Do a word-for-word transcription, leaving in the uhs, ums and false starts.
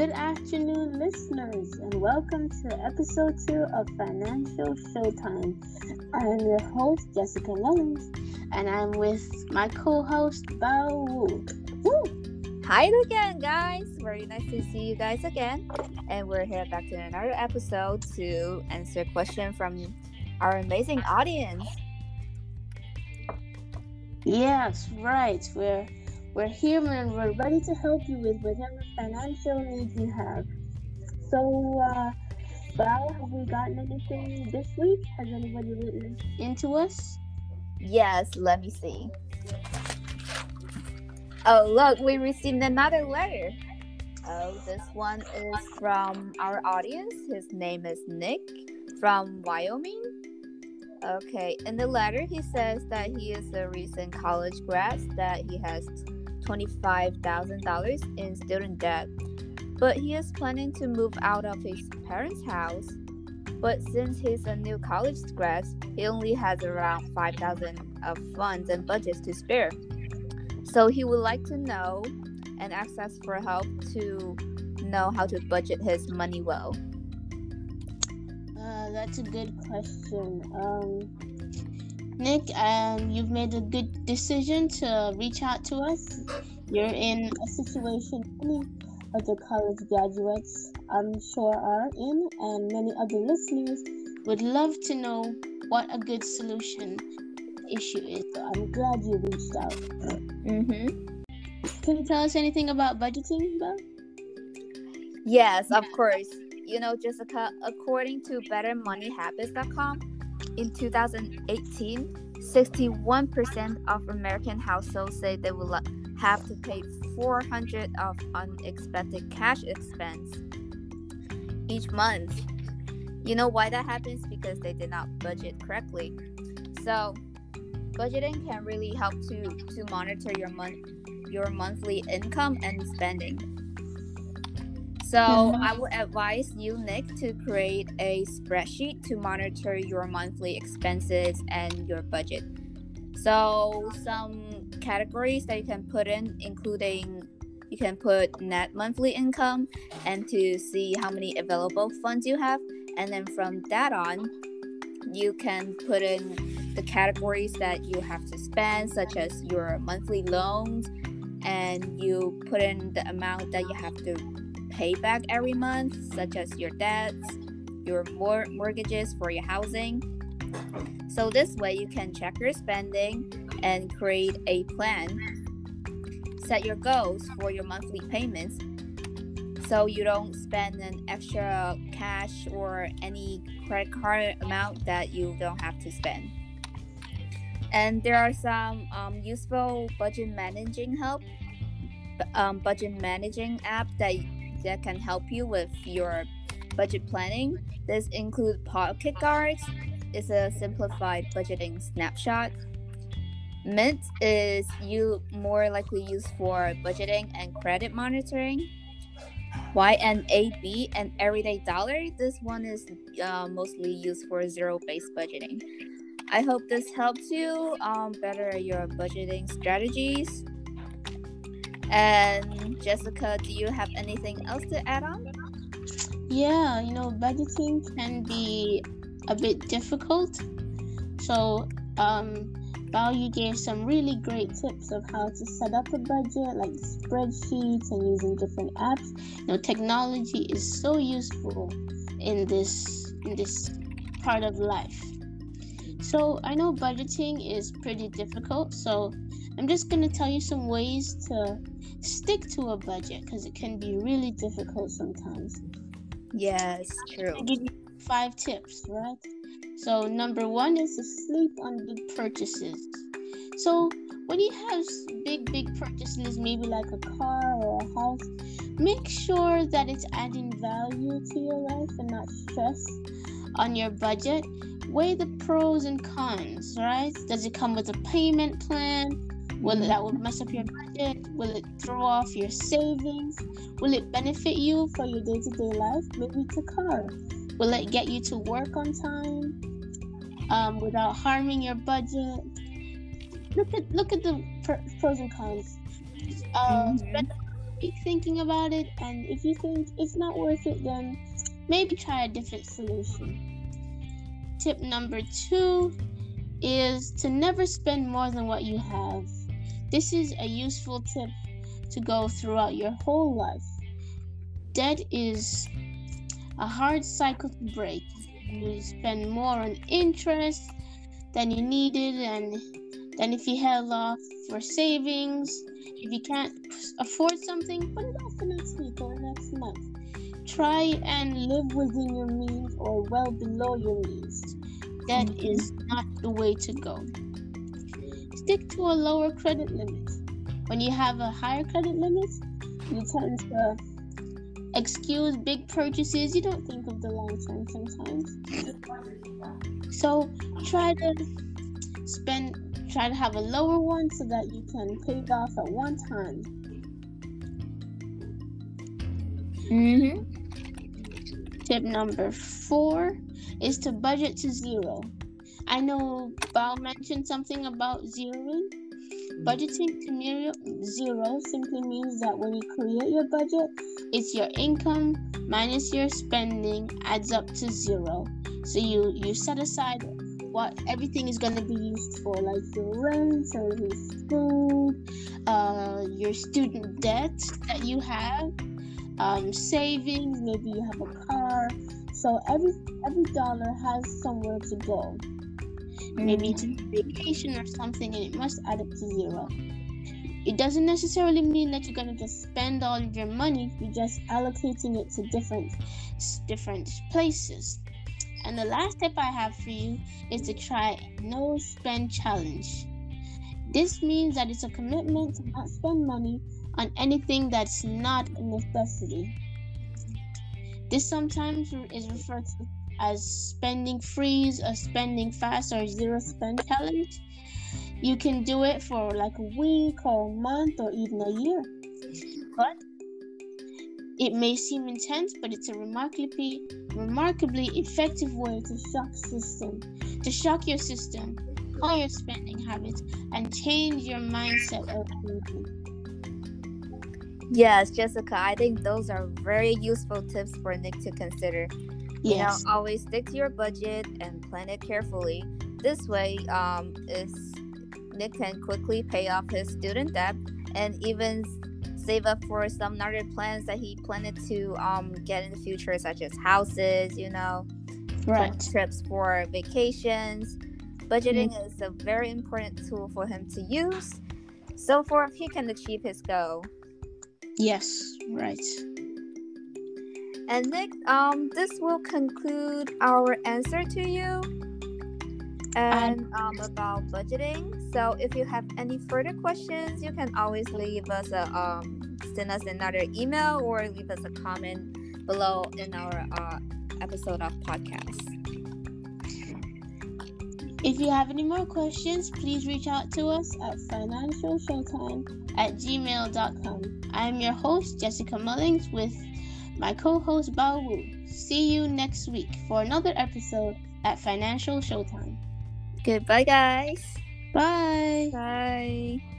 Good afternoon, listeners, and welcome to episode two of Financial Showtime. I am your host, Jessica Mullings, and I'm with my co-host, Bao Wu. Woo! Hi again, guys. Very nice to see you guys again. And we're here back to another episode to answer a question from our amazing audience. Yes, right. We're We're human and we're ready to help you with whatever financial needs you have. So, uh, Bao, have we gotten anything this week? Has anybody written into us? Yes, let me see. Oh, look, we received another letter. Oh, this one is from our audience. His name is Nick from Wyoming. Okay, in the letter, he says that he is a recent college grad, that he has twenty-five thousand dollars in student debt, but he is planning to move out of his parents' house. But since he's a new college grad, he only has around five thousand dollars of funds and budgets to spare. So he would like to know and ask us for help to know how to budget his money well. Uh, that's a good question. Um, Nick, um, you've made a good decision to reach out to us. You're in a situation many other college graduates, I'm sure, are in, and many other listeners would love to know what a good solution issue is. So I'm glad you reached out. Mm-hmm. Can you tell us anything about budgeting, Belle? Yes, of course. You know, Jessica, according to better money habits dot com, in two thousand eighteen, sixty-one percent of American households say they will have to pay four hundred dollars of unexpected cash expense each month. You know why that happens? Because they did not budget correctly. So, budgeting can really help to, to monitor your, mon- your monthly income and spending. So mm-hmm. I would advise you, Nick, to create a spreadsheet to monitor your monthly expenses and your budget. So some categories that you can put in, including you can put net monthly income and to see how many available funds you have. And then from that on, you can put in the categories that you have to spend, such as your monthly loans, and you put in the amount that you have to pay back every month, such as your debts, your mor- mortgages for your housing. So this way you can check your spending and create a plan. Set your goals for your monthly payments so you don't spend an extra cash or any credit card amount that you don't have to spend. And there are some um, useful budget managing help, um, budget managing app that you that can help you with your budget planning. This includes Pocket Guard. It's a simplified budgeting snapshot. Mint is you more likely used for budgeting and credit monitoring. Y N A B and Everyday Dollar. This one is uh, mostly used for zero-based budgeting. I hope this helps you um, better your budgeting strategies. And Jessica, do you have anything else to add on? Yeah, you know, budgeting can be a bit difficult. So, um, Bao, you gave some really great tips of how to set up a budget, like spreadsheets and using different apps. You know, technology is so useful in this in this part of life. So I know budgeting is pretty difficult, so I'm just going to tell you some ways to stick to a budget because it can be really difficult sometimes. Yes, true. I'll give you five tips, right? So number one is to sleep on big purchases. So when you have big, big purchases, maybe like a car or a house, make sure that it's adding value to your life and not stress on your budget. Weigh the pros and cons, right? Does it come with a payment plan? Will it, that will mess up your budget? Will it throw off your savings? Will it benefit you for your day-to-day life? Maybe it's a car. Will it get you to work on time um, without harming your budget? Look at look at the pr- pros and cons. Uh, mm-hmm. Spend keep thinking about it, and if you think it's not worth it, then maybe try a different solution. Tip number two is to never spend more than what you have. This is a useful tip to go throughout your whole life. Debt is a hard cycle to break. You spend more on interest than you needed, and then if you held off for savings, if you can't afford something, put it off for next week or next month. Try and live within your means or well below your means. That mm-hmm. is not the way to go. Stick to a lower credit limit. When you have a higher credit limit, you tend to excuse big purchases. You don't think of the long term sometimes. So try to spend, try to have a lower one so that you can pay it off at one time. Mm-hmm. Tip number four is to budget to zero. I know Bao mentioned something about zeroing. Budgeting to zero simply means that when you create your budget, it's your income minus your spending adds up to zero. So you, you set aside what everything is going to be used for, like your rent or your food, uh, your student debt that you have, um, savings, maybe you have a car. So every every dollar has somewhere to go. Maybe it's vacation or something, and it must add up to zero. It doesn't necessarily mean that you're going to just spend all of your money. You're just allocating it to different different places. And the last tip I have for you is to try no spend challenge. This means that it's a commitment to not spend money on anything that's not a necessity. This sometimes is referred to as spending freeze, a spending fast, or zero spend challenge. You can do it for like a week or a month or even a year. But it may seem intense, but it's a remarkably, remarkably effective way to shock system, to shock your system, all your spending habits, and change your mindset of thinking. Yes, Jessica, I think those are very useful tips for Nick to consider. Yes. You know, always stick to your budget and plan it carefully. This way, um, is Nick can quickly pay off his student debt and even save up for some other plans that he planned to um get in the future, such as houses, you know, right. trips for vacations. Budgeting mm-hmm. is a very important tool for him to use, so forth he can achieve his goal. Yes, right. And Nick, um, this will conclude our answer to you and um, about budgeting. So if you have any further questions, you can always leave us a um, send us another email or leave us a comment below in our uh, episode of podcast. If you have any more questions, please reach out to us at financial showtime at gmail dot com. I'm your host, Jessica Mullings, with my co-host Bao Wu. See you next week for another episode at Financial Showtime. Goodbye, guys. Bye. Bye.